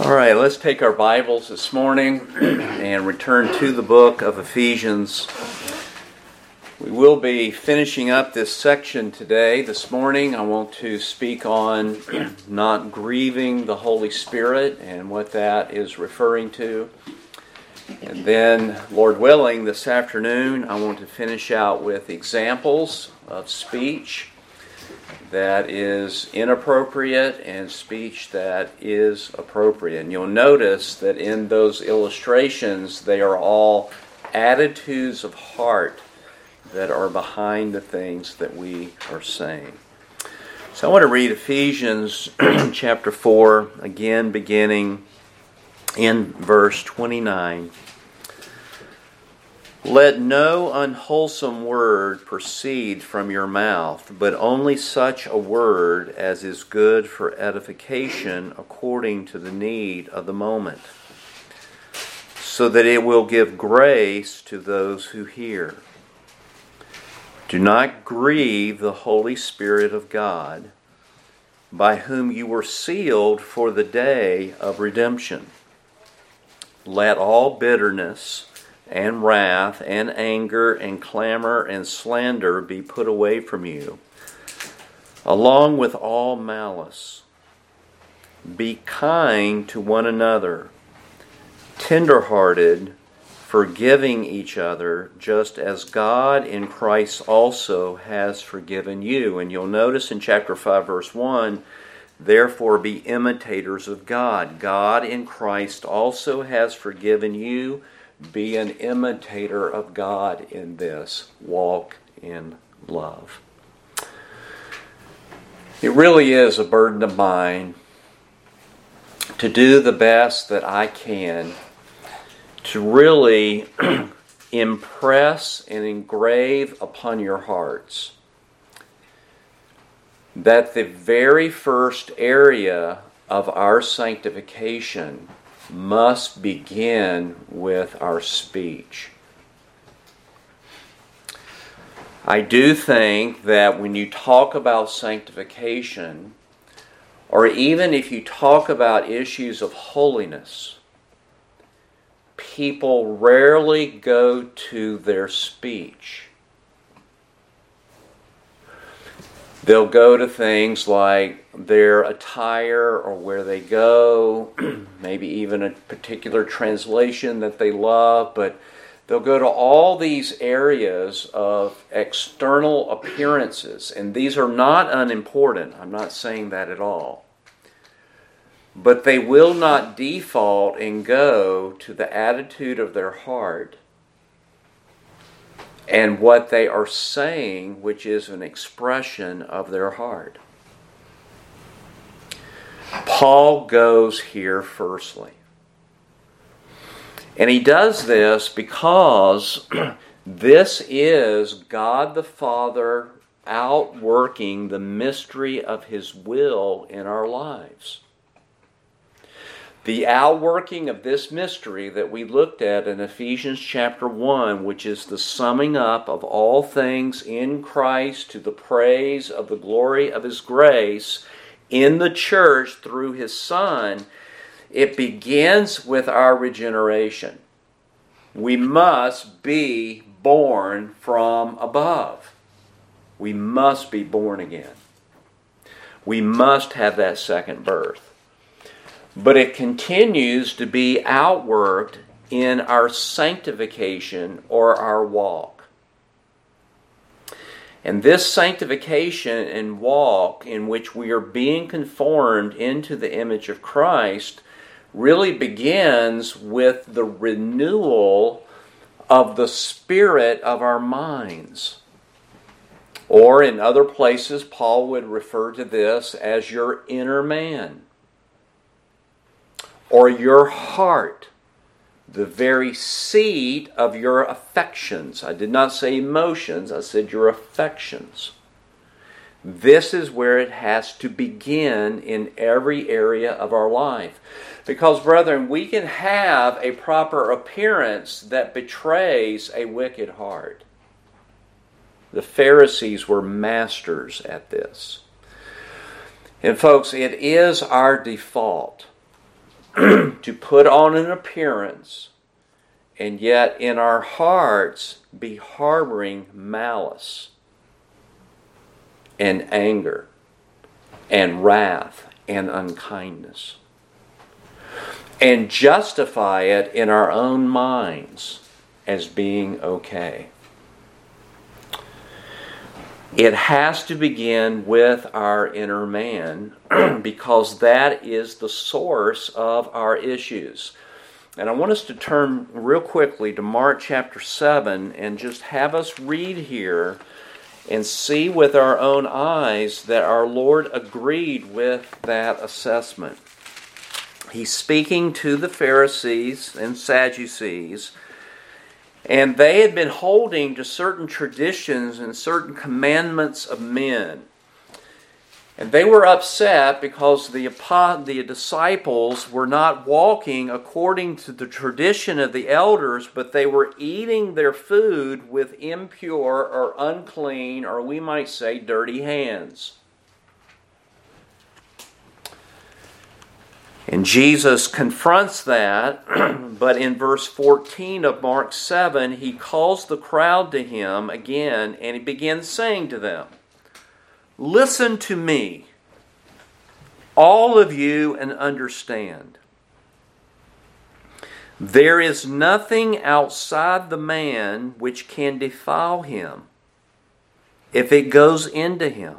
All right, let's take our Bibles this morning and return to the book of Ephesians. We will be finishing up this section today. This morning, I want to speak on not grieving the Holy Spirit and what that is referring to. And then, Lord willing, this afternoon, I want to finish out with examples of speech that is inappropriate and speech that is appropriate. And you'll notice that in those illustrations, they are all attitudes of heart that are behind the things that we are saying. So I want to read Ephesians chapter 4, again beginning in verse 29. Let no unwholesome word proceed from your mouth, but only such a word as is good for edification according to the need of the moment, so that it will give grace to those who hear. Do not grieve the Holy Spirit of God, by whom you were sealed for the day of redemption. Let all bitterness and wrath and anger and clamor and slander be put away from you, along with all malice. Be kind to one another, tender-hearted, forgiving each other, just as God in Christ also has forgiven you. And you'll notice in chapter 5, verse 1, therefore be imitators of God. God in Christ also has forgiven you. Be an imitator of God in this. Walk in love. It really is a burden of mine to do the best that I can to really impress and engrave upon your hearts that the very first area of our sanctification must begin with our speech. I do think that when you talk about sanctification, or even if you talk about issues of holiness, people rarely go to their speech. They'll go to things like their attire or where they go, maybe even a particular translation that they love, but they'll go to all these areas of external appearances, and these are not unimportant. I'm not saying that at all. But they will not default and go to the attitude of their heart and what they are saying, which is an expression of their heart. Paul goes here firstly. And he does this because this is God the Father outworking the mystery of His will in our lives. The outworking of this mystery that we looked at in Ephesians chapter 1, which is the summing up of all things in Christ to the praise of the glory of His grace in the church through His Son, it begins with our regeneration. We must be born from above. We must be born again. We must have that second birth. But it continues to be outworked in our sanctification or our walk. And this sanctification and walk in which we are being conformed into the image of Christ really begins with the renewal of the spirit of our minds. Or in other places, Paul would refer to this as your inner man, or your heart, the very seat of your affections. I did not say emotions, I said your affections. This is where it has to begin in every area of our life. Because, brethren, we can have a proper appearance that betrays a wicked heart. The Pharisees were masters at this. And folks, it is our default to put on an appearance, and yet in our hearts be harboring malice and anger and wrath and unkindness, and justify it in our own minds as being okay. It has to begin with our inner man, because that is the source of our issues. And I want us to turn real quickly to Mark chapter 7 and just have us read here and see with our own eyes that our Lord agreed with that assessment. He's speaking to the Pharisees and Sadducees, and they had been holding to certain traditions and certain commandments of men. And they were upset because the disciples were not walking according to the tradition of the elders, but they were eating their food with impure or unclean, or we might say dirty hands. And Jesus confronts that, but in verse 14 of Mark 7, he calls the crowd to him again, and he begins saying to them, "Listen to me, all of you, and understand. There is nothing outside the man which can defile him, if it goes into him.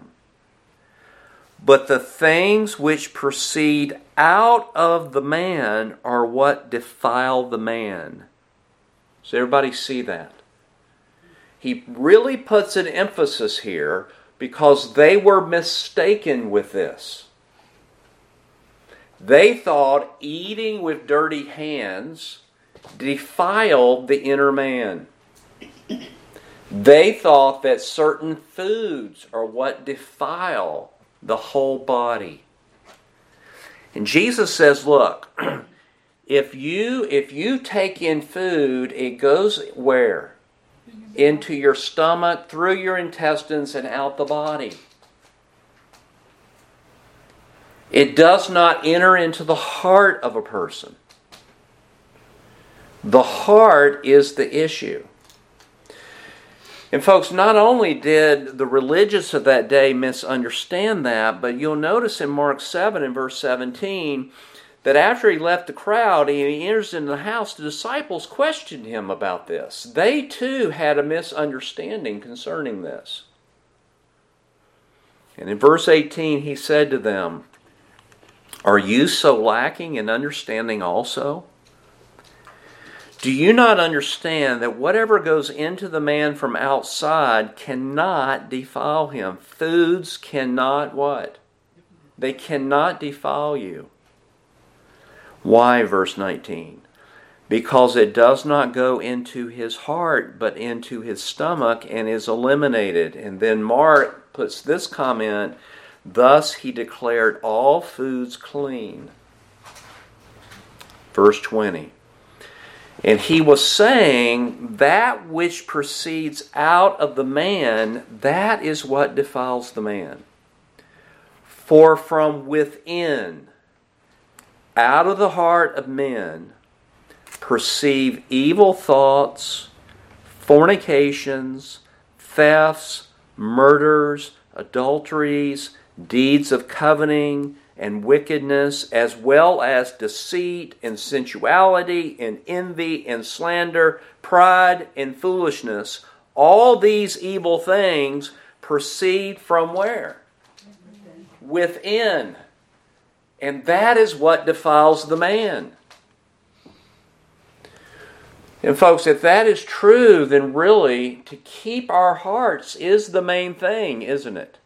But the things which proceed out of the man are what defile the man." Does everybody see that? He really puts an emphasis here because they were mistaken with this. They thought eating with dirty hands defiled the inner man. They thought that certain foods are what defile the whole body. And Jesus says, look, if you take in food, it goes where? Into your stomach, through your intestines, and out the body. It does not enter into the heart of a person. The heart is the issue. And folks, not only did the religious of that day misunderstand that, but you'll notice in Mark 7 and verse 17 that after he left the crowd and he enters into the house, the disciples questioned him about this. They too had a misunderstanding concerning this. And in verse 18 he said to them, "Are you so lacking in understanding also? Do you not understand that whatever goes into the man from outside cannot defile him?" Foods cannot what? They cannot defile you. Why? Verse 19. Because it does not go into his heart, but into his stomach and is eliminated. And then Mark puts this comment, "Thus he declared all foods clean." Verse 20. And he was saying, that which proceeds out of the man, that is what defiles the man. For from within, out of the heart of men, proceed evil thoughts, fornications, thefts, murders, adulteries, deeds of coveting, and wickedness, as well as deceit and sensuality and envy and slander, pride and foolishness. All these evil things proceed from where? Within. And that is what defiles the man. And folks, if that is true, then really to keep our hearts is the main thing, isn't it?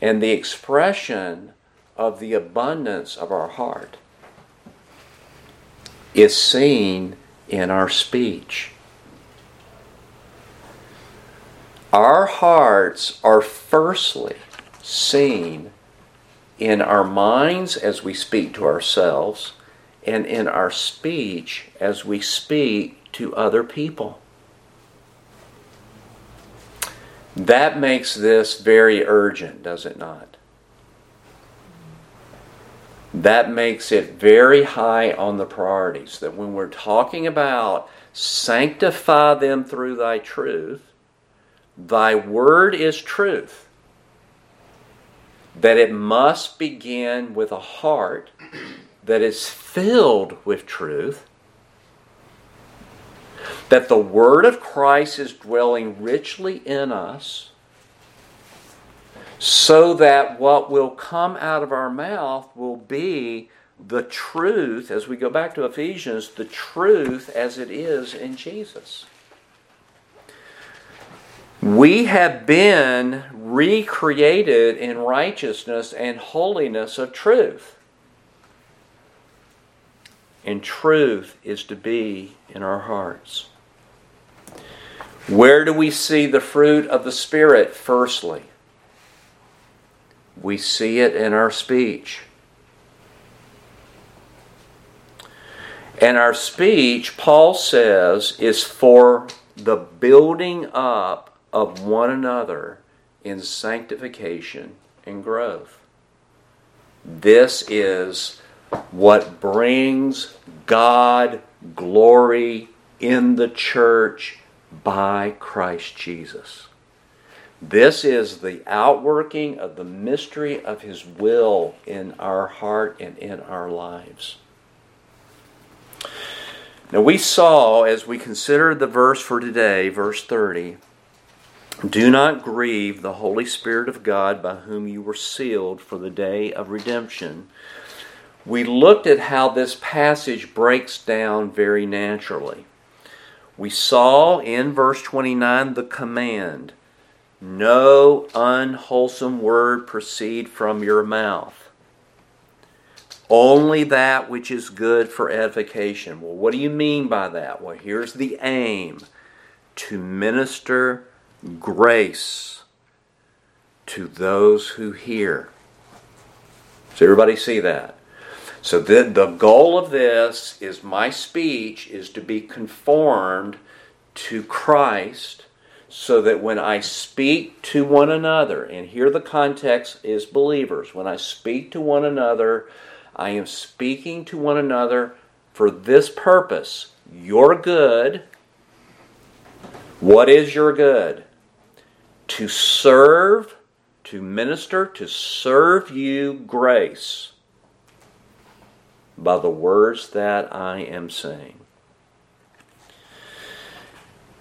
And the expression of the abundance of our heart is seen in our speech. Our hearts are firstly seen in our minds as we speak to ourselves, and in our speech as we speak to other people. That makes this very urgent, does it not? that makes it very high on the priorities. That when we're talking about sanctify them through thy truth, thy word is truth. That it must begin with a heart that is filled with truth. That the word of Christ is dwelling richly in us, so that what will come out of our mouth will be the truth, as we go back to Ephesians, the truth as it is in Jesus. We have been recreated in righteousness and holiness of truth. And truth is to be in our hearts. Where do we see the fruit of the Spirit? Firstly, we see it in our speech. And our speech, Paul says, is for the building up of one another in sanctification and growth. This is what brings God glory in the church by Christ Jesus. This is the outworking of the mystery of His will in our heart and in our lives. Now we saw, as we considered the verse for today, verse 30, do not grieve the Holy Spirit of God, by whom you were sealed for the day of redemption. We looked at how this passage breaks down very naturally. We saw in verse 29 the command, no unwholesome word proceed from your mouth. Only that which is good for edification. Well, what do you mean by that? Well, here's the aim. To minister grace to those who hear. Does everybody see that? So the goal of this is my speech is to be conformed to Christ, so that when I speak to one another, and here the context is believers, when I speak to one another, I am speaking to one another for this purpose, your good. What is your good? To serve, to minister, to serve you grace by the words that I am saying.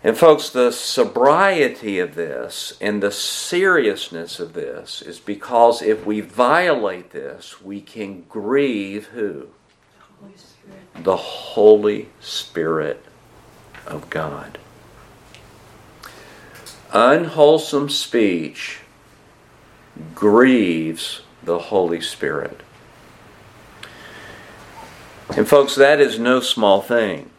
And folks, the sobriety of this and the seriousness of this is because if we violate this, we can grieve who? The Holy Spirit. The Holy Spirit of God. Unwholesome speech grieves the Holy Spirit. And folks, that is no small thing.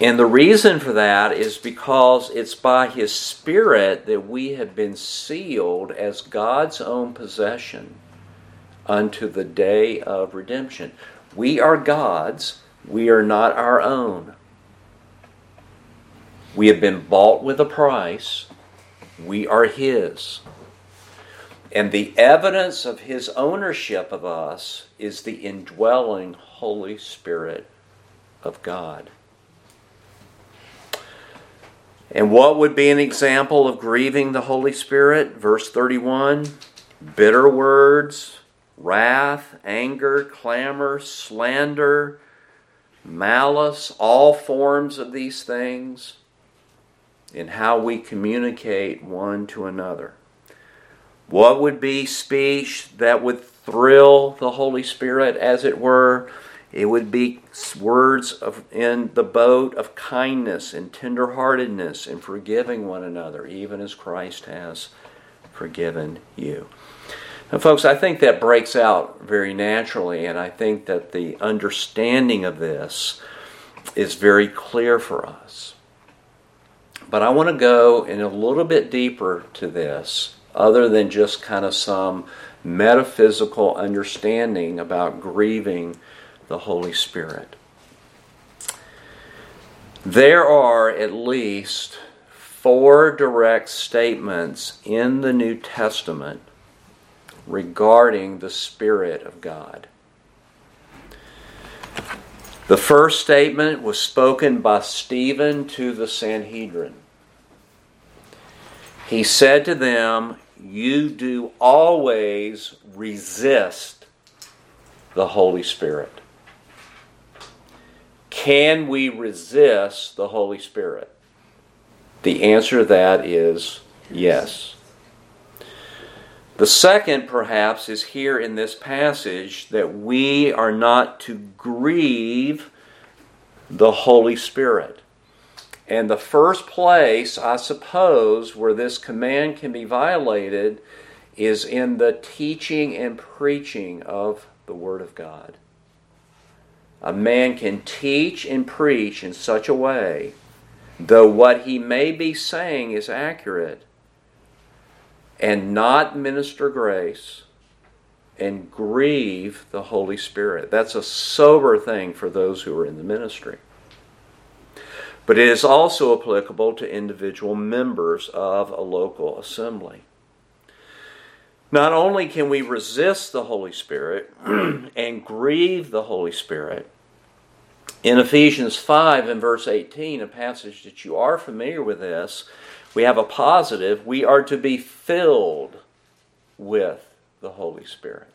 And the reason for that is because it's by His Spirit that we have been sealed as God's own possession unto the day of redemption. We are God's, we are not our own. We have been bought with a price, we are His. And the evidence of His ownership of us is the indwelling Holy Spirit of God. And what would be an example of grieving the Holy Spirit? Verse 31, bitter words, wrath, anger, clamor, slander, malice, all forms of these things, in how we communicate one to another. What would be speech that would thrill the Holy Spirit, as it were? It would be words in the boat of kindness and tenderheartedness and forgiving one another, even as Christ has forgiven you. Now, folks, I think that breaks out very naturally, and I think that the understanding of this is very clear for us. But I want to go in a little bit deeper to this, other than just kind of some metaphysical understanding about grieving the Holy Spirit. There are at least 4 direct statements in the New Testament regarding the Spirit of God. The first statement was spoken by Stephen to the Sanhedrin. He said to them, "You do always resist the Holy Spirit." Can we resist the Holy Spirit? The answer to that is yes. The second, perhaps, is here in this passage that we are not to grieve the Holy Spirit. And the first place, I suppose, where this command can be violated is in the teaching and preaching of the Word of God. A man can teach and preach in such a way, though what he may be saying is accurate, and not minister grace and grieve the Holy Spirit. That's a sober thing for those who are in the ministry. But it is also applicable to individual members of a local assembly. Not only can we resist the Holy Spirit and grieve the Holy Spirit, in Ephesians 5 and verse 18, a passage that you are familiar with this, we have a positive. We are to be filled with the Holy Spirit.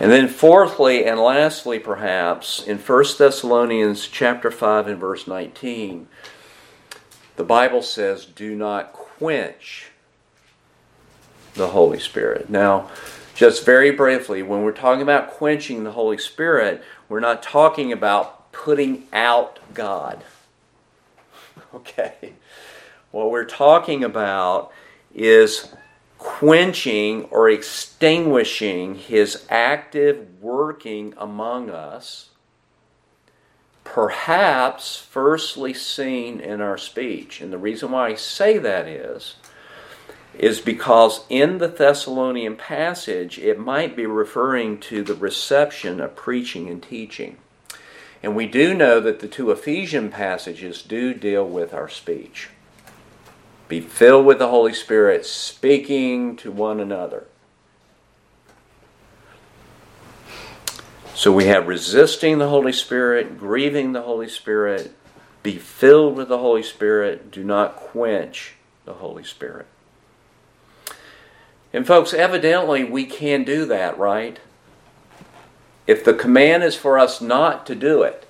And then fourthly and lastly, perhaps, in 1 Thessalonians chapter 5 and verse 19, the Bible says, "Do not quench the Holy Spirit." Now, just very briefly, when we're talking about quenching the Holy Spirit, we're not talking about putting out God. Okay. What we're talking about is quenching or extinguishing His active working among us, perhaps firstly seen in our speech. And the reason why I say that is because in the Thessalonian passage, it might be referring to the reception of preaching and teaching. And we do know that the two Ephesian passages do deal with our speech. Be filled with the Holy Spirit, speaking to one another. So we have resisting the Holy Spirit, grieving the Holy Spirit, be filled with the Holy Spirit, do not quench the Holy Spirit. And folks, evidently we can do that, right? If the command is for us not to do it,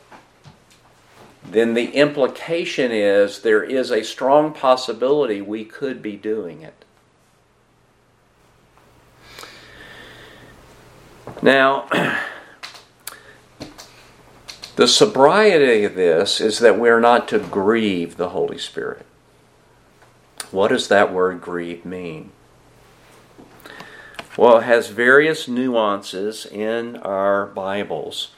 then the implication is there is a strong possibility we could be doing it. Now, the sobriety of this is that we're not to grieve the Holy Spirit. What does that word grieve mean? Well, it has various nuances in our Bibles.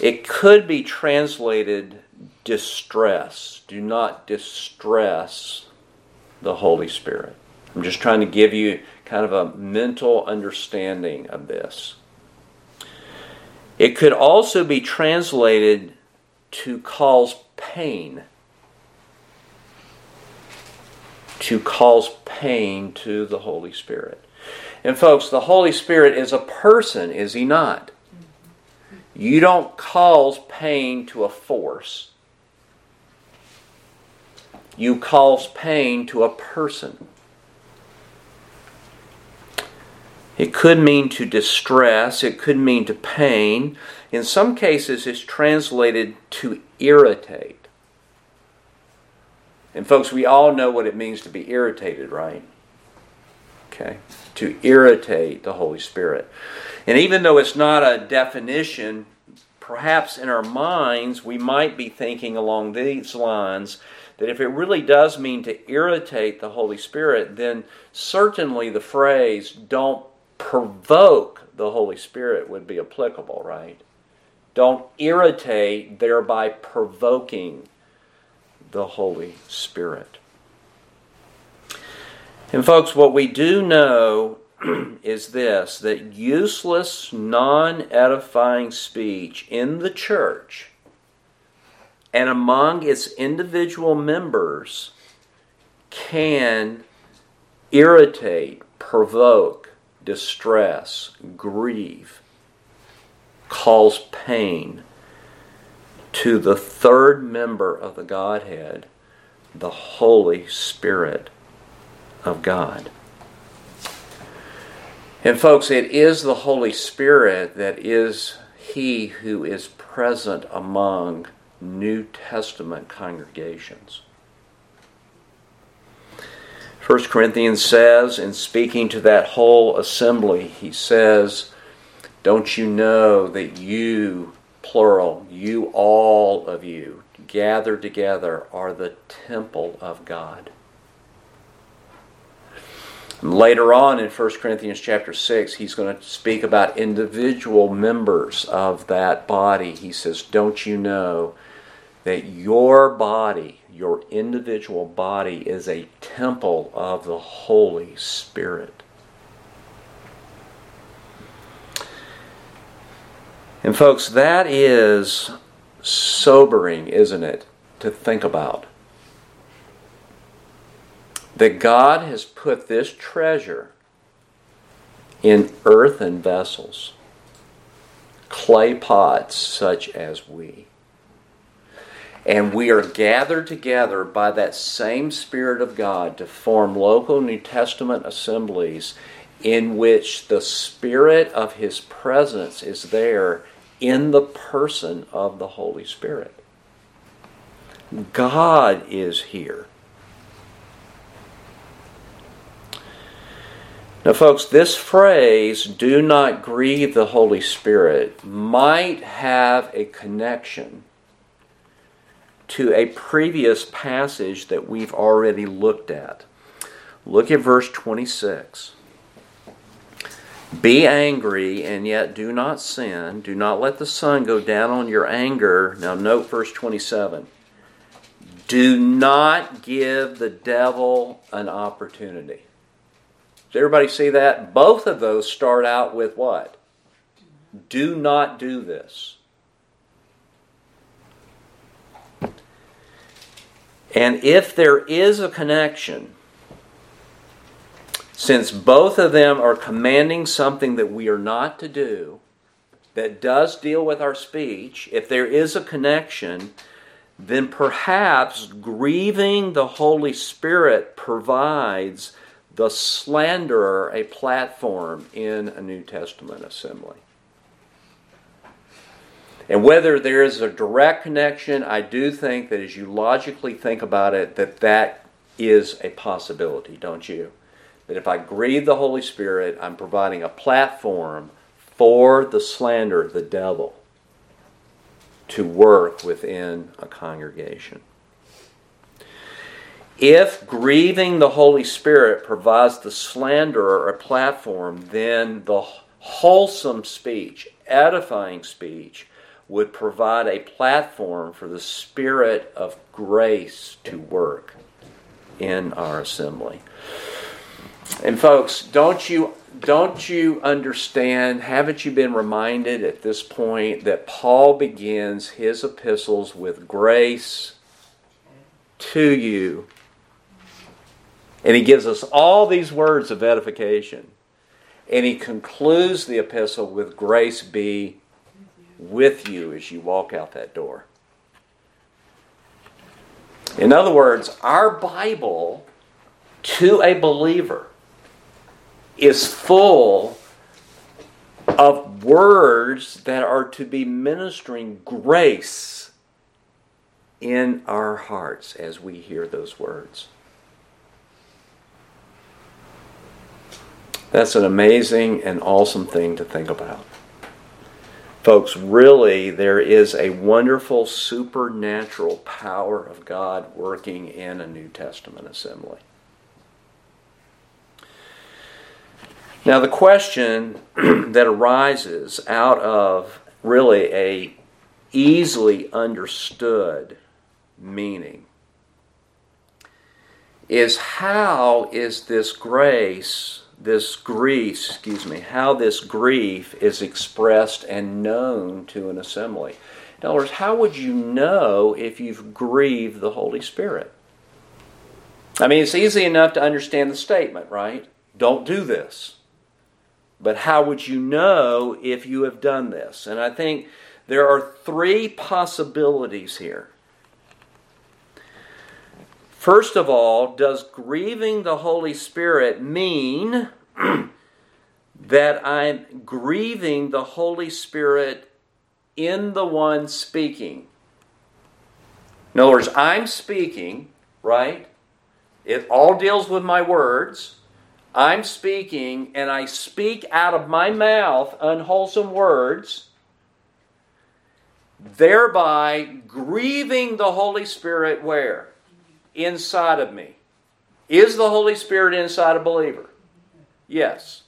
It could be translated distress. Do not distress the Holy Spirit. I'm just trying to give you kind of a mental understanding of this. It could also be translated to cause pain. To cause pain to the Holy Spirit. And folks, the Holy Spirit is a person, is He not? You don't cause pain to a force. You cause pain to a person. It could mean to distress. It could mean to pain. In some cases, it's translated to irritate. And folks, we all know what it means to be irritated, right? Okay, to irritate the Holy Spirit. And even though it's not a definition, perhaps in our minds we might be thinking along these lines that if it really does mean to irritate the Holy Spirit, then certainly the phrase "don't provoke the Holy Spirit" would be applicable, right? Don't irritate, thereby provoking the Holy Spirit. And folks, what we do know is this, that useless, non-edifying speech in the church and among its individual members can irritate, provoke, distress, grieve, cause pain to the third member of the Godhead, the Holy Spirit of God. And folks, it is the Holy Spirit that is He who is present among New Testament congregations. 1 Corinthians says, in speaking to that whole assembly, he says, don't you know that you, plural, you all of you, gathered together are the temple of God? And later on in 1 Corinthians chapter 6, he's going to speak about individual members of that body. He says, don't you know that your body, your individual body, is a temple of the Holy Spirit? And folks, that is sobering, isn't it, to think about? That God has put this treasure in earthen vessels, clay pots such as we. And we are gathered together by that same Spirit of God to form local New Testament assemblies in which the Spirit of His presence is there in the person of the Holy Spirit. God is here. Now, folks, this phrase, do not grieve the Holy Spirit, might have a connection to a previous passage that we've already looked at. Look at verse 26. Be angry and yet do not sin. Do not let the sun go down on your anger. Now, note verse 27. Do not give the devil an opportunity. Does everybody see that? Both of those start out with what? Do not do this. And if there is a connection, since both of them are commanding something that we are not to do, that does deal with our speech, if there is a connection, then perhaps grieving the Holy Spirit provides the slanderer a platform in a New Testament assembly. And whether there is a direct connection, I do think that as you logically think about it, that is a possibility, don't you? That if I grieve the Holy Spirit, I'm providing a platform for the slanderer, the devil, to work within a congregation. If grieving the Holy Spirit provides the slanderer a platform, then the wholesome speech, edifying speech, would provide a platform for the Spirit of grace to work in our assembly. And folks, don't you understand, haven't you been reminded at this point that Paul begins his epistles with grace to you? And he gives us all these words of edification. And he concludes the epistle with grace be with you as you walk out that door. In other words, our Bible to a believer is full of words that are to be ministering grace in our hearts as we hear those words. That's an amazing and awesome thing to think about. Folks, really, there is a wonderful supernatural power of God working in a New Testament assembly. Now, the question that arises out of really a easily understood meaning is how is this grace... how this grief is expressed and known to an assembly. In other words, how would you know if you've grieved the Holy Spirit? I mean, it's easy enough to understand the statement, right? Don't do this. But how would you know if you have done this? And I think there are three possibilities here. First of all, does grieving the Holy Spirit mean that I'm grieving the Holy Spirit in the one speaking? In other words, I'm speaking, right? It all deals with my words. I'm speaking, and I speak out of my mouth unwholesome words, thereby grieving the Holy Spirit where? Inside of me. Is the Holy Spirit inside a believer? Yes.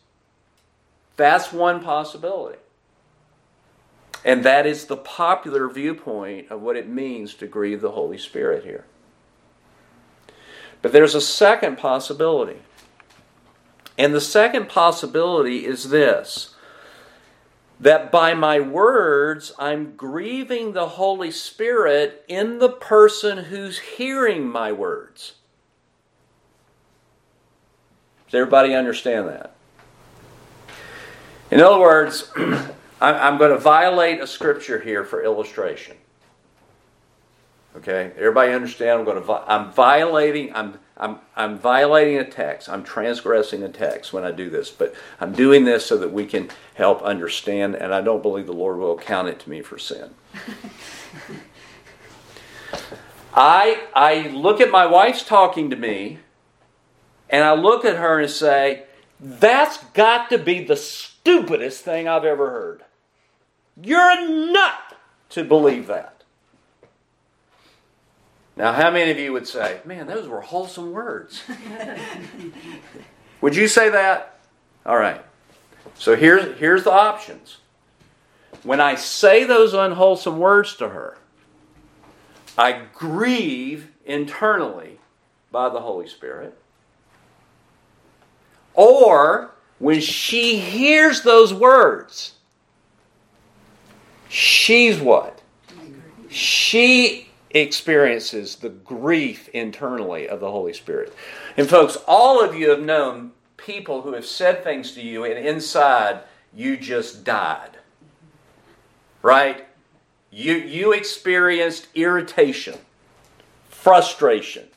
That's one possibility. And that is the popular viewpoint of what it means to grieve the Holy Spirit here. But there's a second possibility. And the second possibility is this, that by my words, I'm grieving the Holy Spirit in the person who's hearing my words. Does everybody understand that? In other words, I'm going to violate a scripture here for illustration. Okay, everybody understand? I'm violating a text. I'm transgressing a text when I do this, but I'm doing this so that we can help understand, and I don't believe the Lord will count it to me for sin. I look at my wife's talking to me, and I look at her and say, "That's got to be the stupidest thing I've ever heard. You're a nut to believe that." Now, how many of you would say, man, those were wholesome words? Would you say that? All right. So here's the options. When I say those unwholesome words to her, I grieve internally by the Holy Spirit. Or when she hears those words, she's what? She experiences the grief internally of the Holy Spirit. And folks, all of you have known people who have said things to you, and inside you just died. Right? You experienced irritation, frustration,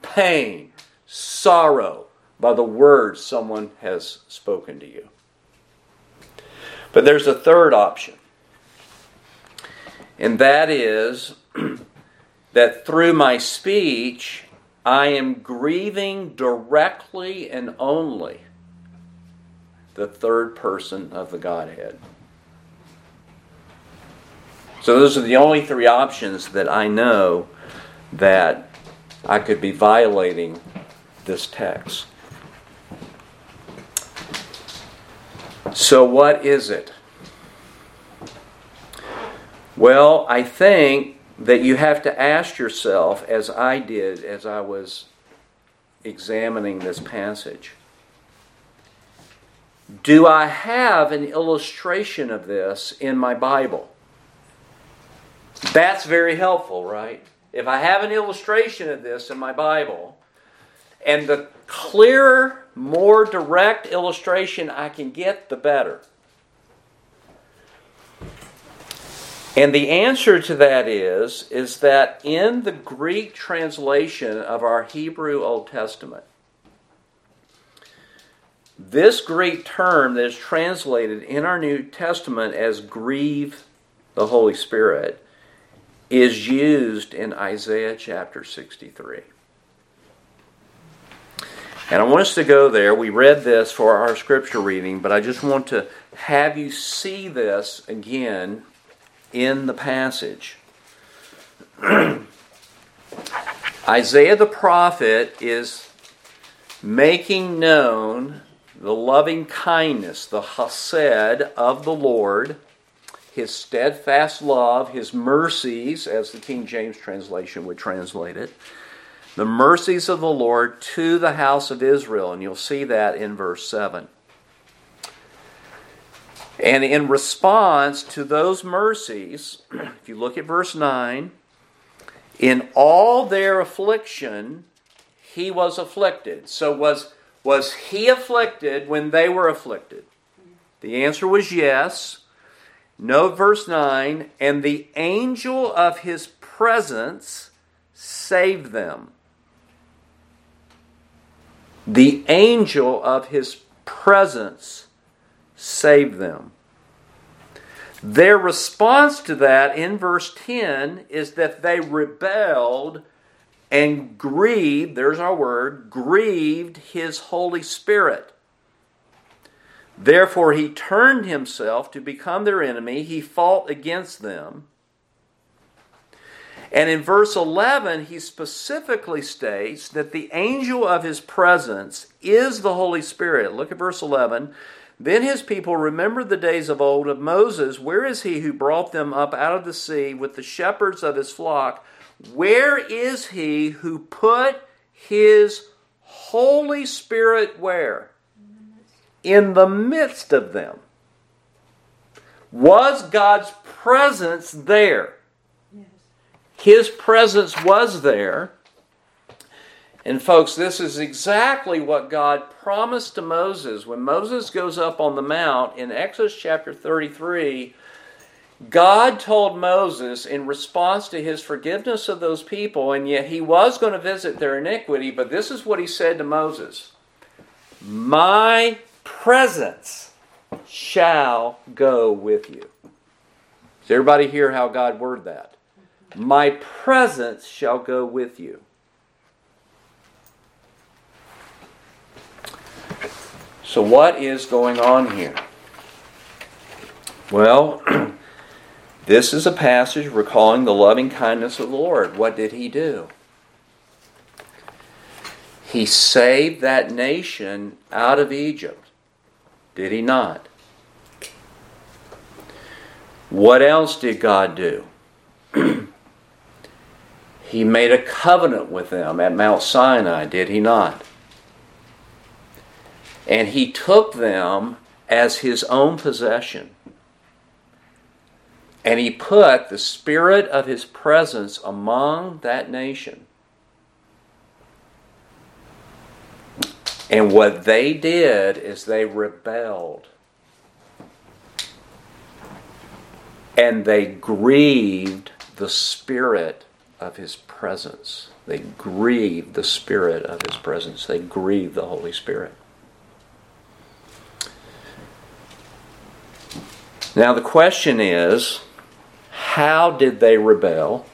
pain, sorrow by the words someone has spoken to you. But there's a third option. And that is that through my speech, I am grieving directly and only the third person of the Godhead. So those are the only three options that I know that I could be violating this text. So what is it? Well, I think that you have to ask yourself, as I did as I was examining this passage, do I have an illustration of this in my Bible? That's very helpful, right? If I have an illustration of this in my Bible, and the clearer, more direct illustration I can get, the better. And the answer to that is that in the Greek translation of our Hebrew Old Testament, this Greek term that is translated in our New Testament as grieve the Holy Spirit is used in Isaiah chapter 63. And I want us to go there. We read this for our scripture reading, but I just want to have you see this again in the passage. Isaiah the prophet is making known the loving kindness, the chesed of the Lord, his steadfast love, his mercies, as the King James translation would translate it, the mercies of the Lord to the house of Israel. And you'll see that in verse 7. And in response to those mercies, if you look at verse 9, in all their affliction, he was afflicted. So was he afflicted when they were afflicted? The answer was yes. Note verse 9, and the angel of his presence saved them. The angel of his presence saved them. Their response to that in verse 10 is that they rebelled and grieved, there's our word, grieved his Holy Spirit. Therefore he turned himself to become their enemy. He fought against them. And in verse 11, he specifically states that the angel of his presence is the Holy Spirit. Look at verse 11. Then his people remembered the days of old of Moses. Where is he who brought them up out of the sea with the shepherds of his flock? Where is he who put his Holy Spirit where? In the midst of them. Was God's presence there? His presence was there. And folks, this is exactly what God promised to Moses. When Moses goes up on the mount in Exodus chapter 33, God told Moses in response to his forgiveness of those people, and yet he was going to visit their iniquity, but this is what he said to Moses. My presence shall go with you. Does everybody hear how God worded that? My presence shall go with you. So what is going on here? Well, this is a passage recalling the loving kindness of the Lord. What did he do? He saved that nation out of Egypt. Did he not? What else did God do? He made a covenant with them at Mount Sinai, did he not? And he took them as his own possession. And he put the spirit of his presence among that nation. And what they did is they rebelled. And they grieved the spirit of his presence. They grieved the spirit of his presence. They grieved the Holy Spirit. Now the question is, how did they rebel?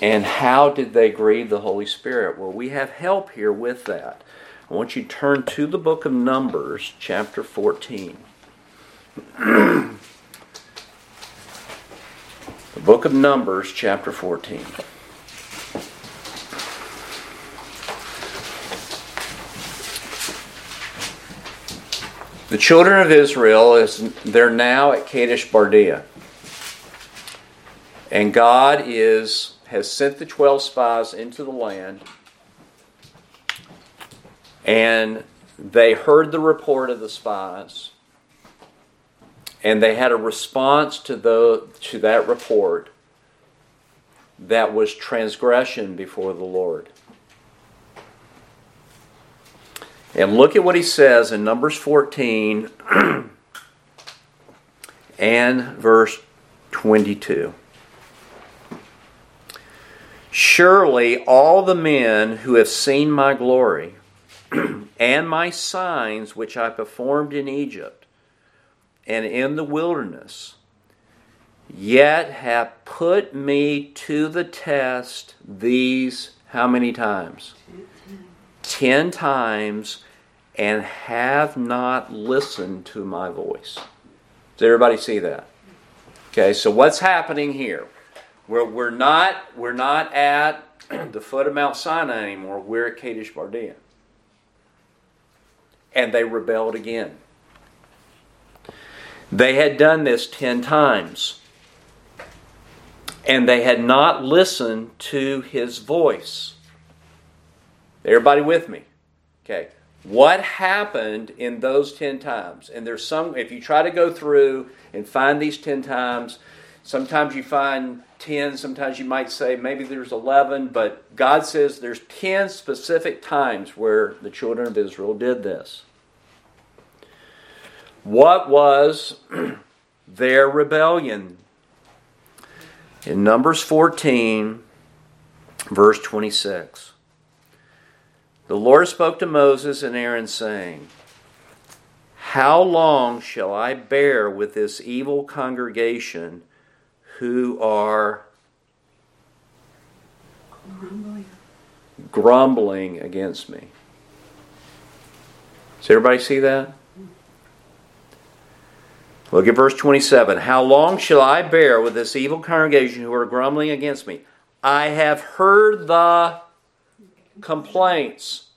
And how did they grieve the Holy Spirit? Well, we have help here with that. I want you to turn to the book of Numbers, chapter 14. The book of Numbers, chapter 14. The children of Israel, they're now at Kadesh Barnea. And God has sent the 12 spies into the land. And they heard the report of the spies. And they had a response to that report that was transgression before the Lord. And look at what he says in Numbers 14 and verse 22. Surely all the men who have seen my glory and my signs which I performed in Egypt, and in the wilderness, yet have put me to the test these how many times? 10 times, and have not listened to my voice. Does everybody see that? Okay, so what's happening here? We're not at the foot of Mount Sinai anymore. We're at Kadesh Barnea. And they rebelled again. They had done this 10 times, and they had not listened to his voice. Everybody with me? Okay. What happened in those 10 times? And there's some, if you try to go through and find these 10 times, Sometimes you find 10, sometimes you might say maybe there's 11, but God says there's 10 specific times where the children of Israel did this. What was their rebellion? In Numbers 14, verse 26, the Lord spoke to Moses and Aaron, saying, "How long shall I bear with this evil congregation who are grumbling against me?" Does everybody see that? Look at verse 27. "How long shall I bear with this evil congregation who are grumbling against me? I have heard the complaints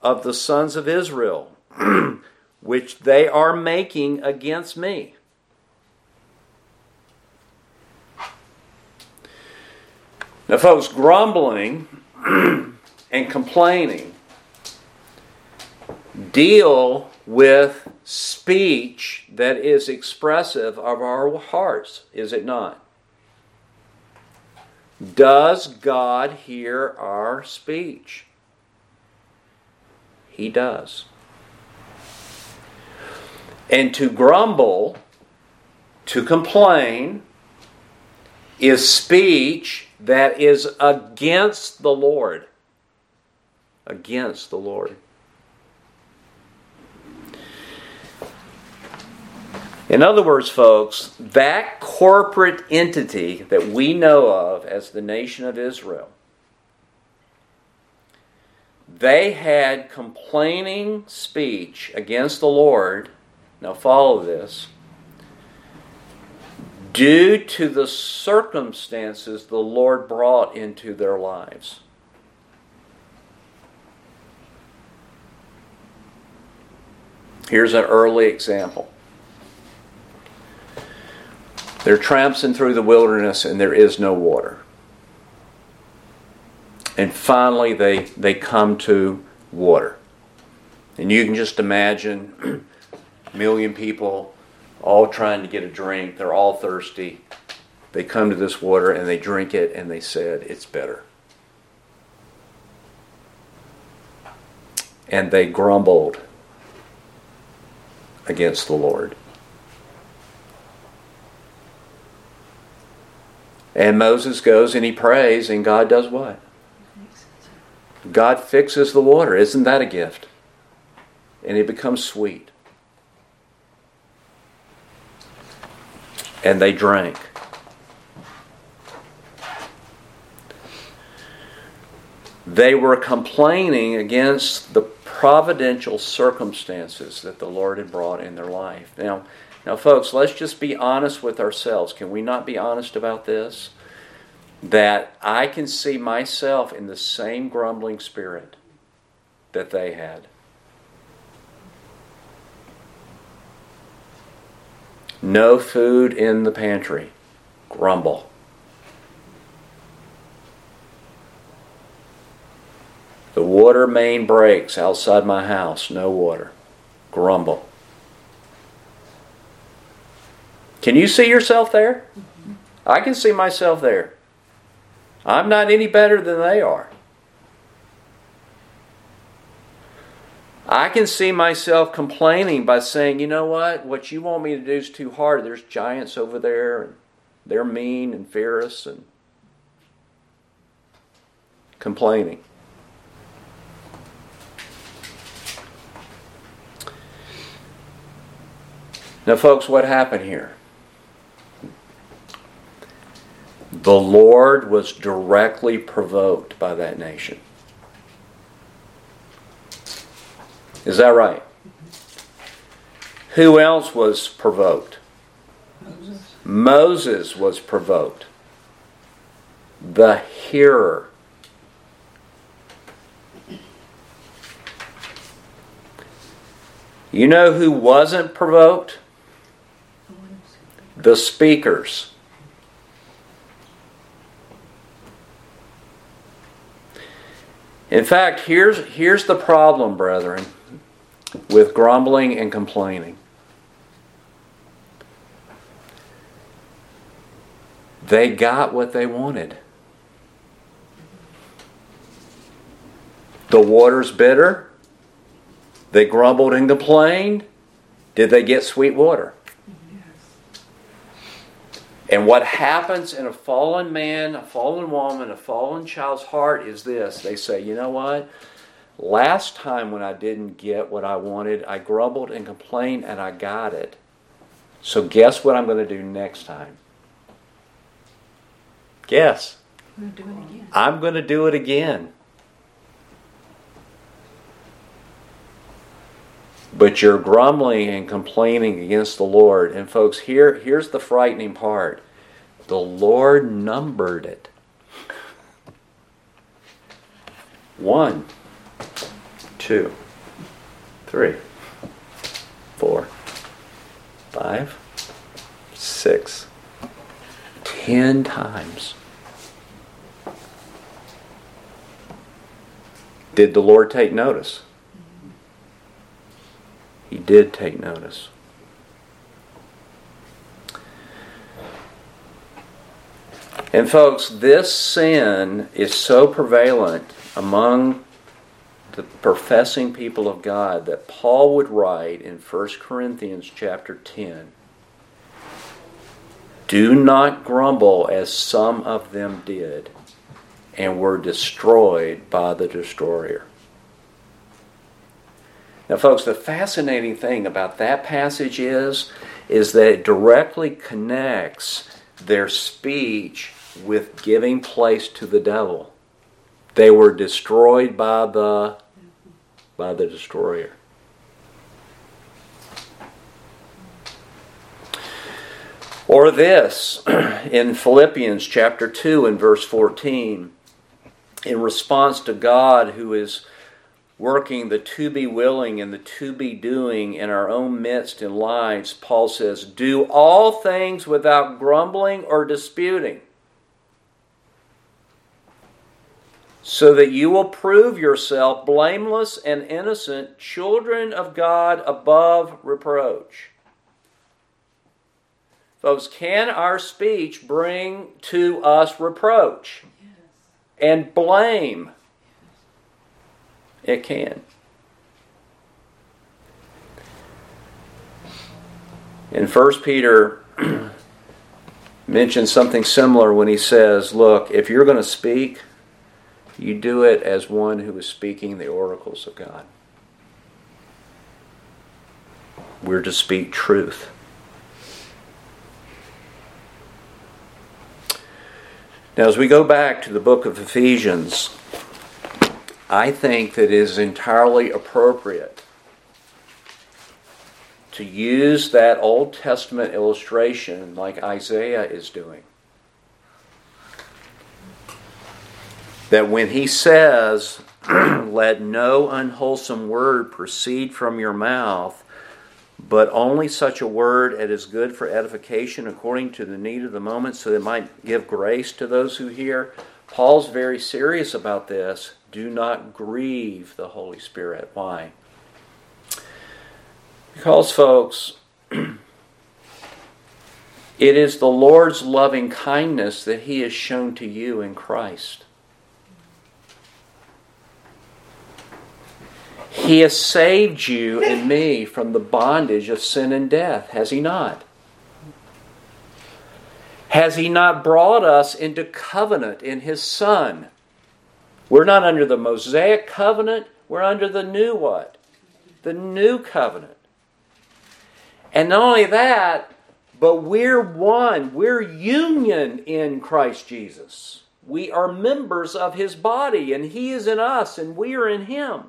of the sons of Israel, which they are making against me." Now, folks, grumbling and complaining deal with speech that is expressive of our hearts, is it not? Does God hear our speech? He does. And to grumble, to complain, is speech that is against the Lord. Against the Lord. In other words, folks, that corporate entity that we know of as the nation of Israel, they had complaining speech against the Lord, now follow this, due to the circumstances the Lord brought into their lives. Here's an early example. They're tramping through the wilderness and there is no water. And finally they come to water. And you can just imagine a million people all trying to get a drink. They're all thirsty. They come to this water and they drink it and they said, "It's better." And they grumbled against the Lord. And Moses goes and he prays, and God does what? God fixes the water. Isn't that a gift? And it becomes sweet. And they drank. They were complaining against the providential circumstances that the Lord had brought in their life. Now, folks, let's just be honest with ourselves. Can we not be honest about this? That I can see myself in the same grumbling spirit that they had. No food in the pantry. Grumble. The water main breaks outside my house. No water. Grumble. Can you see yourself there? I can see myself there. I'm not any better than they are. I can see myself complaining by saying, "You know what you want me to do is too hard. There's giants over there, and they're mean and fierce," and complaining. Now, folks, what happened here? The Lord was directly provoked by that nation. Is that right? Who else was provoked? Moses was provoked. The hearer. You know who wasn't provoked? The speakers. In fact, here's the problem, brethren, with grumbling and complaining. They got what they wanted. The water's bitter. They grumbled and complained. Did they get sweet water? Yes. And what happens in a fallen man, a fallen woman, a fallen child's heart is this. They say, you know what? Last time when I didn't get what I wanted, I grumbled and complained and I got it. So guess what I'm going to do next time? Guess. I'm going to do it again. I'm going to do it again. But you're grumbling and complaining against the Lord. And folks, here's the frightening part. The Lord numbered it. 1, 2, 3, 4, 5, 6, 10 times. Did the Lord take notice? He did take notice. And folks, this sin is so prevalent among the professing people of God that Paul would write in 1 Corinthians chapter 10, "Do not grumble as some of them did and were destroyed by the destroyer." Now, folks, the fascinating thing about that passage is that it directly connects their speech with giving place to the devil. They were destroyed by the destroyer. Or this, in Philippians chapter 2 and verse 14, in response to God who is working the to be willing and the to be doing in our own midst and lives, Paul says, "Do all things without grumbling or disputing, so that you will prove yourself blameless and innocent, children of God above reproach." Folks, can our speech bring to us reproach and blame? It can. And 1 Peter mentions something similar when he says, look, if you're going to speak, you do it as one who is speaking the oracles of God. We're to speak truth. Now, as we go back to the book of Ephesians, I think that it is entirely appropriate to use that Old Testament illustration like Isaiah is doing. That when he says, "Let no unwholesome word proceed from your mouth, but only such a word as is good for edification according to the need of the moment, so that it might give grace to those who hear." Paul's very serious about this. Do not grieve the Holy Spirit. Why? Because, folks, it is the Lord's loving kindness that He has shown to you in Christ. He has saved you and me from the bondage of sin and death, has He not? Has He not brought us into covenant in His Son? We're not under the Mosaic covenant. We're under the new what? The new covenant. And not only that, but we're one. We're union in Christ Jesus. We are members of His body, and He is in us, and we are in Him.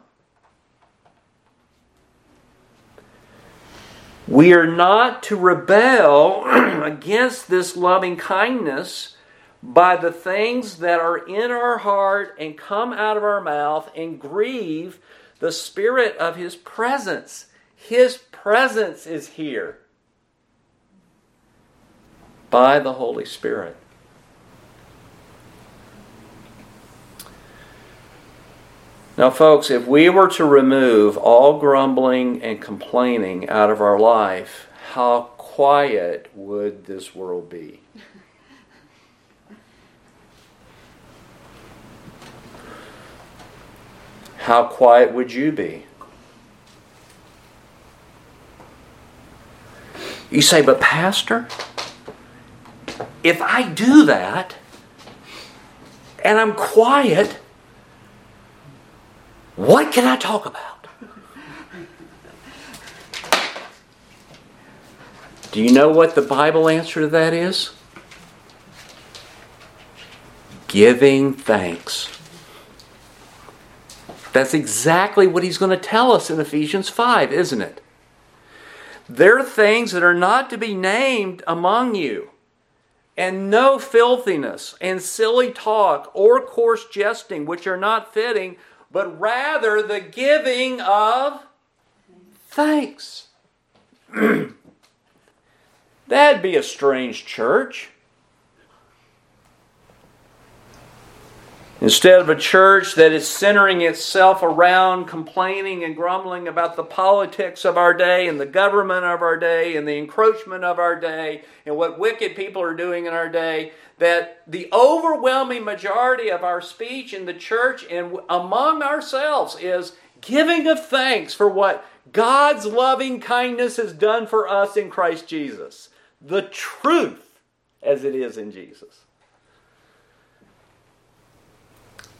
We are not to rebel against this loving kindness by the things that are in our heart and come out of our mouth and grieve the spirit of His presence. His presence is here by the Holy Spirit. Now, folks, if we were to remove all grumbling and complaining out of our life, how quiet would this world be? How quiet would you be? You say, but Pastor, if I do that and I'm quiet, what can I talk about? Do you know what the Bible answer to that is? Giving thanks. That's exactly what he's going to tell us in Ephesians 5, isn't it? There are things that are not to be named among you, and no filthiness, and silly talk, or coarse jesting, which are not fitting, but rather the giving of thanks. That'd be a strange church. Instead of a church that is centering itself around complaining and grumbling about the politics of our day and the government of our day and the encroachment of our day and what wicked people are doing in our day, that the overwhelming majority of our speech in the church and among ourselves is giving of thanks for what God's loving kindness has done for us in Christ Jesus. The truth as it is in Jesus.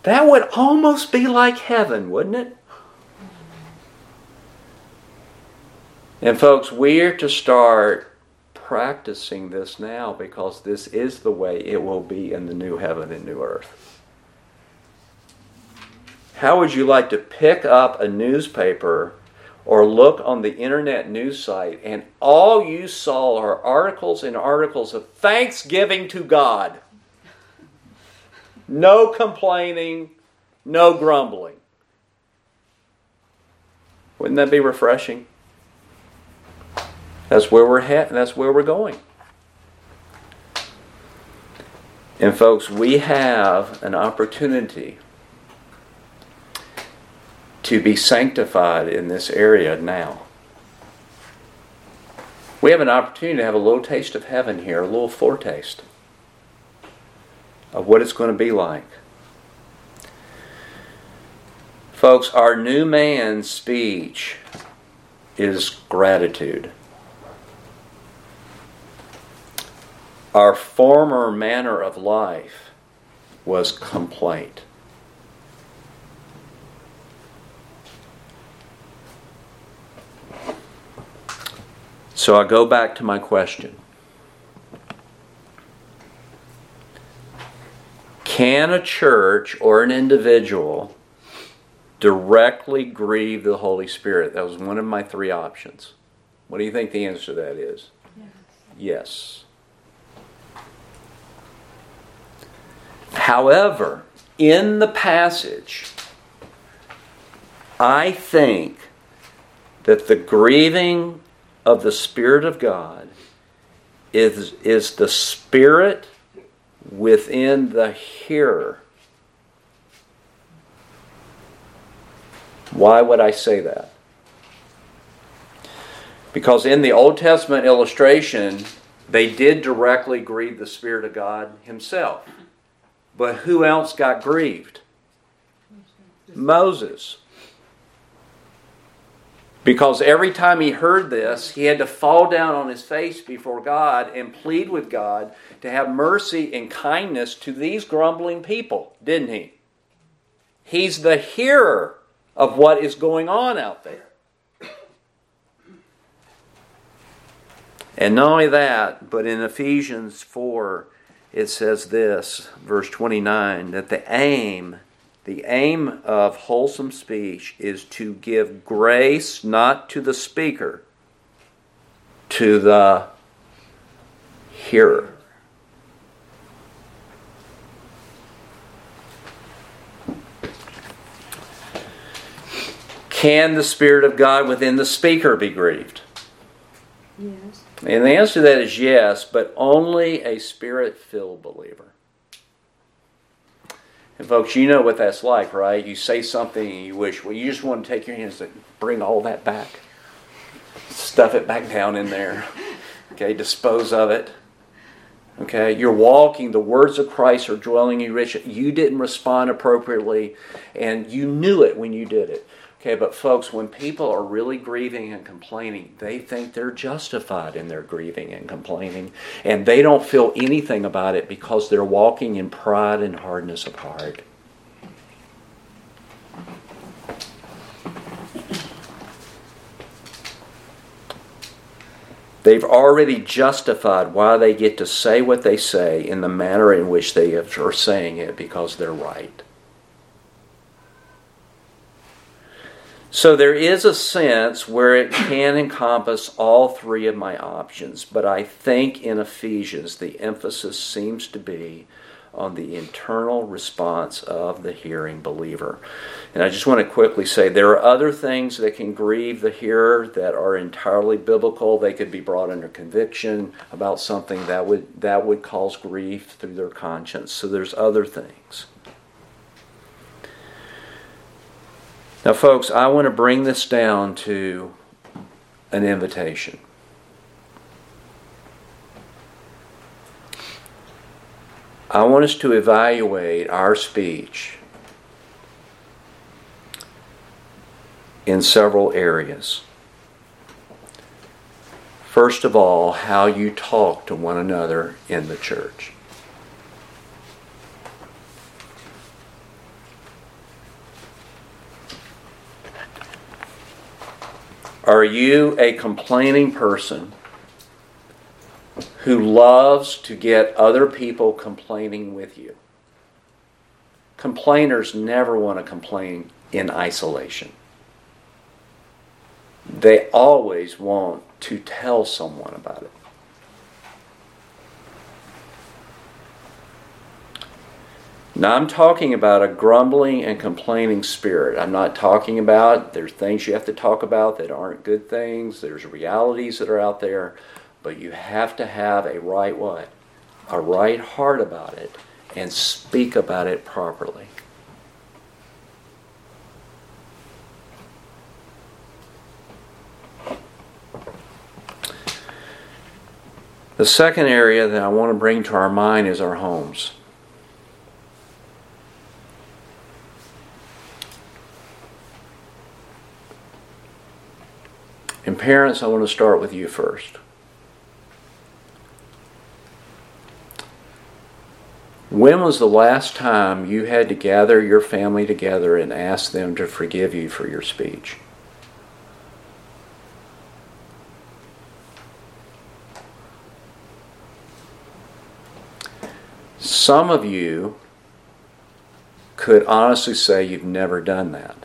That would almost be like heaven, wouldn't it? And folks, we're to start practicing this now because this is the way it will be in the new heaven and new earth. How would you like to pick up a newspaper or look on the internet news site and all you saw are articles and articles of thanksgiving to God? No complaining, no grumbling. Wouldn't that be refreshing? That's where we're heading. That's where we're going. And folks, we have an opportunity to be sanctified in this area now. We have an opportunity to have a little taste of heaven here, a little foretaste of what it's going to be like. Folks, our new man's speech is gratitude. Our former manner of life was complaint. So I go back to my question. Can a church or an individual directly grieve the Holy Spirit? That was one of my three options. What do you think the answer to that is? Yes. However, in the passage, I think that the grieving of the Spirit of God is the Spirit within the hearer. Why would I say that? Because in the Old Testament illustration, they did directly grieve the Spirit of God himself. But who else got grieved? Moses. Because every time he heard this, he had to fall down on his face before God and plead with God to have mercy and kindness to these grumbling people, didn't he? He's the hearer of what is going on out there. And not only that, but in Ephesians 4, it says this, verse 29, that the aim of wholesome speech is to give grace not to the speaker, to the hearer. Can the Spirit of God within the speaker be grieved? Yes. And the answer to that is yes, but only a Spirit-filled believer. And folks, you know what that's like, right? You say something and you wish, well, you just want to take your hands and bring all that back. Stuff it back down in there. Okay, dispose of it. Okay, you're walking, the words of Christ are dwelling in you richly. You didn't respond appropriately, and you knew it when you did it. Okay, but folks, when people are really grieving and complaining, they think they're justified in their grieving and complaining, and they don't feel anything about it because they're walking in pride and hardness of heart. They've already justified why they get to say what they say in the manner in which they are saying it because they're right. So there is a sense where it can encompass all three of my options, but I think in Ephesians the emphasis seems to be on the internal response of the hearing believer. And I just want to quickly say there are other things that can grieve the hearer that are entirely biblical. They could be brought under conviction about something that would cause grief through their conscience. So there's other things. Now, folks, I want to bring this down to an invitation. I want us to evaluate our speech in several areas. First of all, how you talk to one another in the church. Are you a complaining person who loves to get other people complaining with you? Complainers never want to complain in isolation. They always want to tell someone about it. Now, I'm talking about a grumbling and complaining spirit. I'm not talking about there's things you have to talk about that aren't good things. There's realities that are out there. But you have to have a right what? A right heart about it and speak about it properly. The second area that I want to bring to our mind is our homes. And parents, I want to start with you first. When was the last time you had to gather your family together and ask them to forgive you for your speech? Some of you could honestly say you've never done that.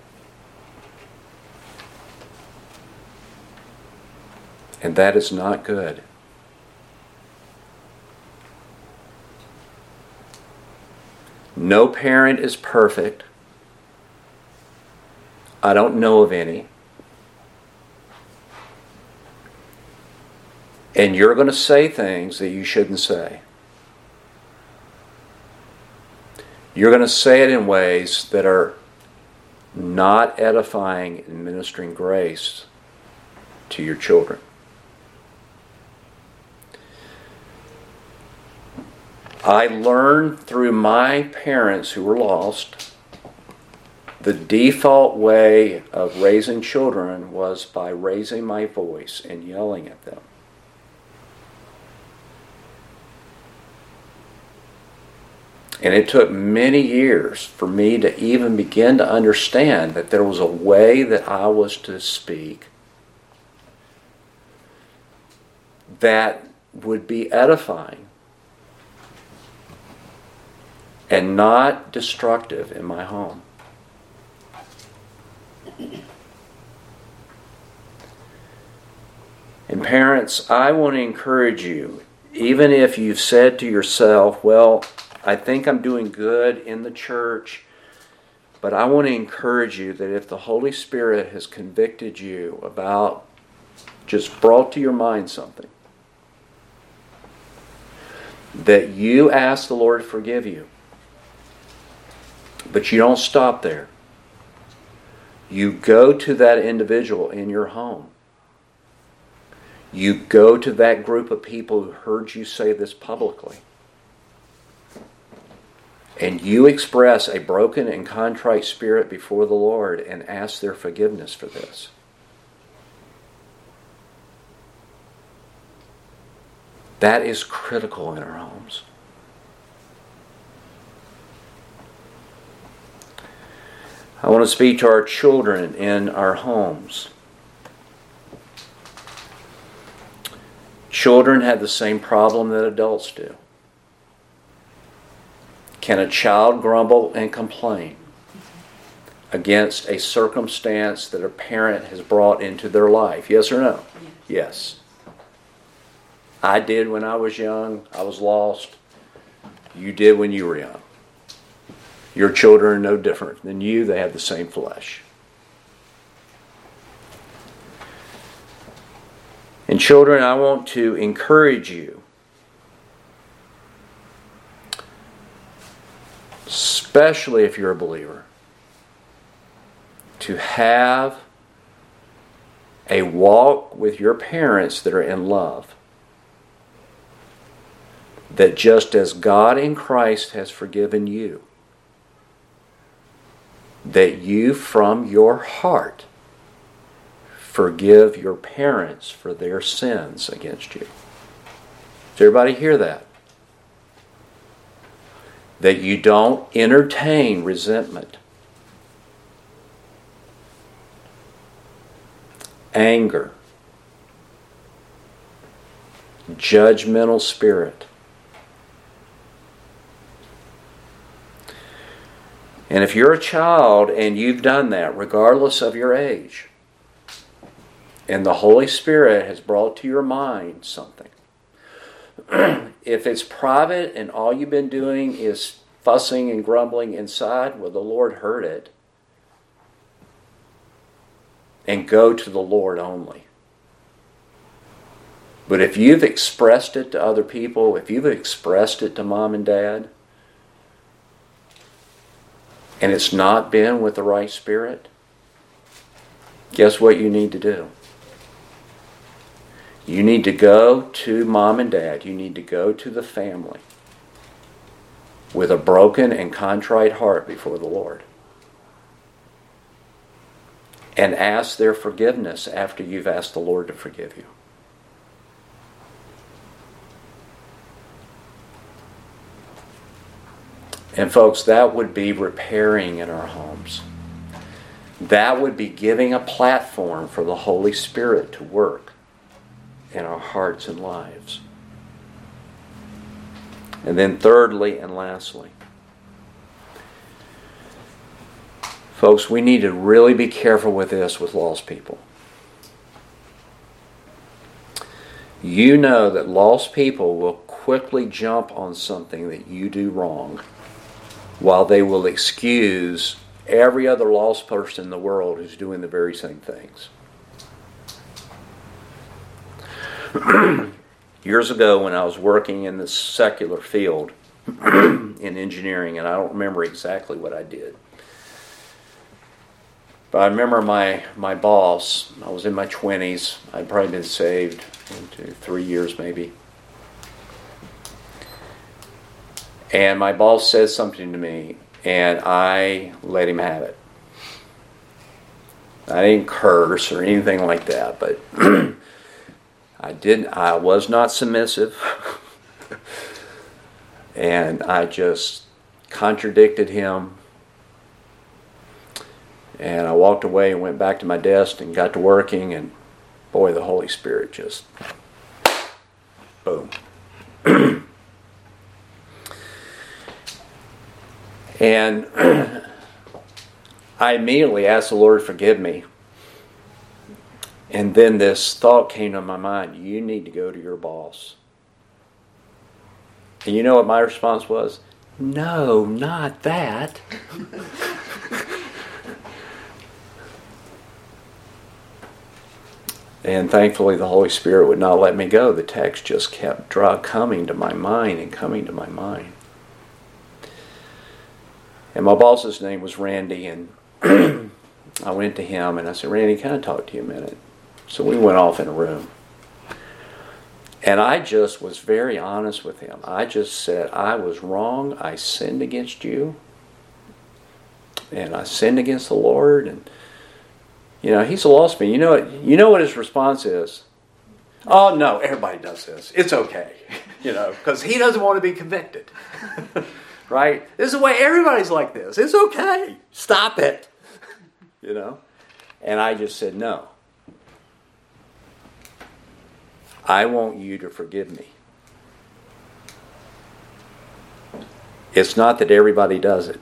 And that is not good. No parent is perfect. I don't know of any. And you're going to say things that you shouldn't say. You're going to say it in ways that are not edifying and ministering grace to your children. I learned through my parents who were lost, the default way of raising children was by raising my voice and yelling at them. And it took many years for me to even begin to understand that there was a way that I was to speak that would be edifying and not destructive in my home. And parents, I want to encourage you, even if you've said to yourself, well, I think I'm doing good in the church, but I want to encourage you that if the Holy Spirit has convicted you about, just brought to your mind something, that you ask the Lord to forgive you. But you don't stop there. You go to that individual in your home. You go to that group of people who heard you say this publicly, and you express a broken and contrite spirit before the Lord and ask their forgiveness for this. That is critical in our homes. I want to speak to our children in our homes. Children have the same problem that adults do. Can a child grumble and complain against a circumstance that a parent has brought into their life? Yes or no? Yes. I did when I was young. I was lost. You did when you were young. Your children are no different than you. They have the same flesh. And children, I want to encourage you, especially if you're a believer, to have a walk with your parents that are in love. That just as God in Christ has forgiven you, that you from your heart forgive your parents for their sins against you. Does everybody hear that? That you don't entertain resentment, anger, judgmental spirit. And if you're a child and you've done that, regardless of your age, and the Holy Spirit has brought to your mind something, if it's private and all you've been doing is fussing and grumbling inside, well, the Lord heard it. And go to the Lord only. But if you've expressed it to other people, if you've expressed it to mom and dad, and it's not been with the right spirit, guess what you need to do? You need to go to mom and dad. You need to go to the family with a broken and contrite heart before the Lord and ask their forgiveness after you've asked the Lord to forgive you. And folks, that would be repairing in our homes. That would be giving a platform for the Holy Spirit to work in our hearts and lives. And then thirdly and lastly, folks, we need to really be careful with this with lost people. You know that lost people will quickly jump on something that you do wrong, while they will excuse every other lost person in the world who's doing the very same things. Years ago when I was working in the secular field in engineering, and I don't remember exactly what I did, but I remember my boss, I was in my 20s, I'd probably been saved 3 years maybe, and my boss says something to me, and I let him have it. I didn't curse or anything like that, but I was not submissive. And I just contradicted him. And I walked away and went back to my desk and got to working, and boy, the Holy Spirit just boom. And I immediately asked the Lord, forgive me. And then this thought came to my mind, you need to go to your boss. And you know what my response was? No, not that. And thankfully the Holy Spirit would not let me go. The text just kept coming to my mind. And my boss's name was Randy, and I went to him and I said, Randy, can I talk to you a minute? So we went off in a room. And I just was very honest with him. I just said, I was wrong. I sinned against you. And I sinned against the Lord. And, you know, he's lost me. You know what his response is? Oh, no, everybody does this. It's okay. You know, because he doesn't want to be convicted. Right? This is the way everybody's like this. It's okay. Stop it. You know? And I just said, no. I want you to forgive me. It's not that everybody does it.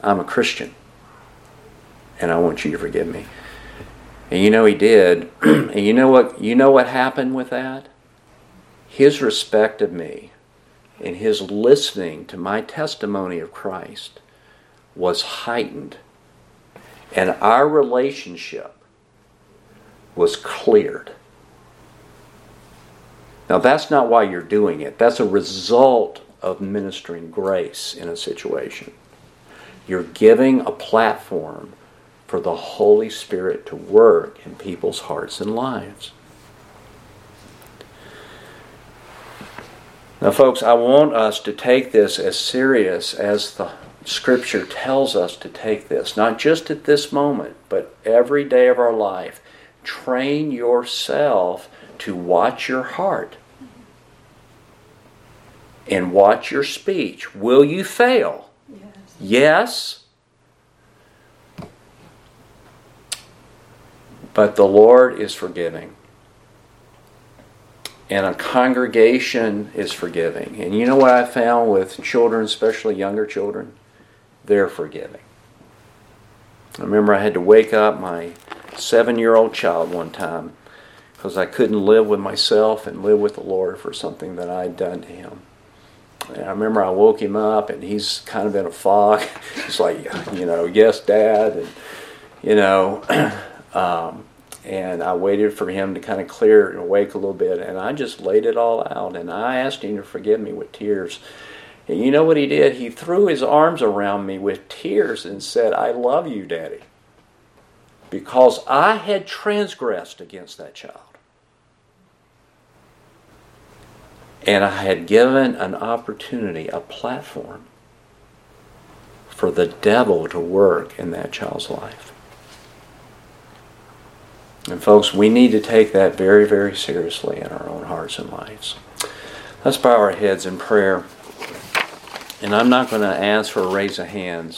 I'm a Christian. And I want you to forgive me. And you know he did. And you know what happened with that? His respect of me and his listening to my testimony of Christ was heightened. And our relationship was cleared. Now that's not why you're doing it. That's a result of ministering grace in a situation. You're giving a platform for the Holy Spirit to work in people's hearts and lives. Now folks, I want us to take this as serious as the Scripture tells us to take this. Not just at this moment, but every day of our life. Train yourself to watch your heart and watch your speech. Will you fail? Yes. But the Lord is forgiving. And a congregation is forgiving. And you know what I found with children, especially younger children? They're forgiving. I remember I had to wake up my 7-year-old child one time because I couldn't live with myself and live with the Lord for something that I had done to him. And I remember I woke him up and he's kind of in a fog. He's like, you know, yes, Dad. And, you know... And I waited for him to kind of clear and awake a little bit, and I just laid it all out, and I asked him to forgive me with tears. And you know what he did? He threw his arms around me with tears and said, I love you, Daddy, because I had transgressed against that child. And I had given an opportunity, a platform, for the devil to work in that child's life. And folks, we need to take that very, very seriously in our own hearts and lives. Let's bow our heads in prayer. And I'm not going to ask for a raise of hands.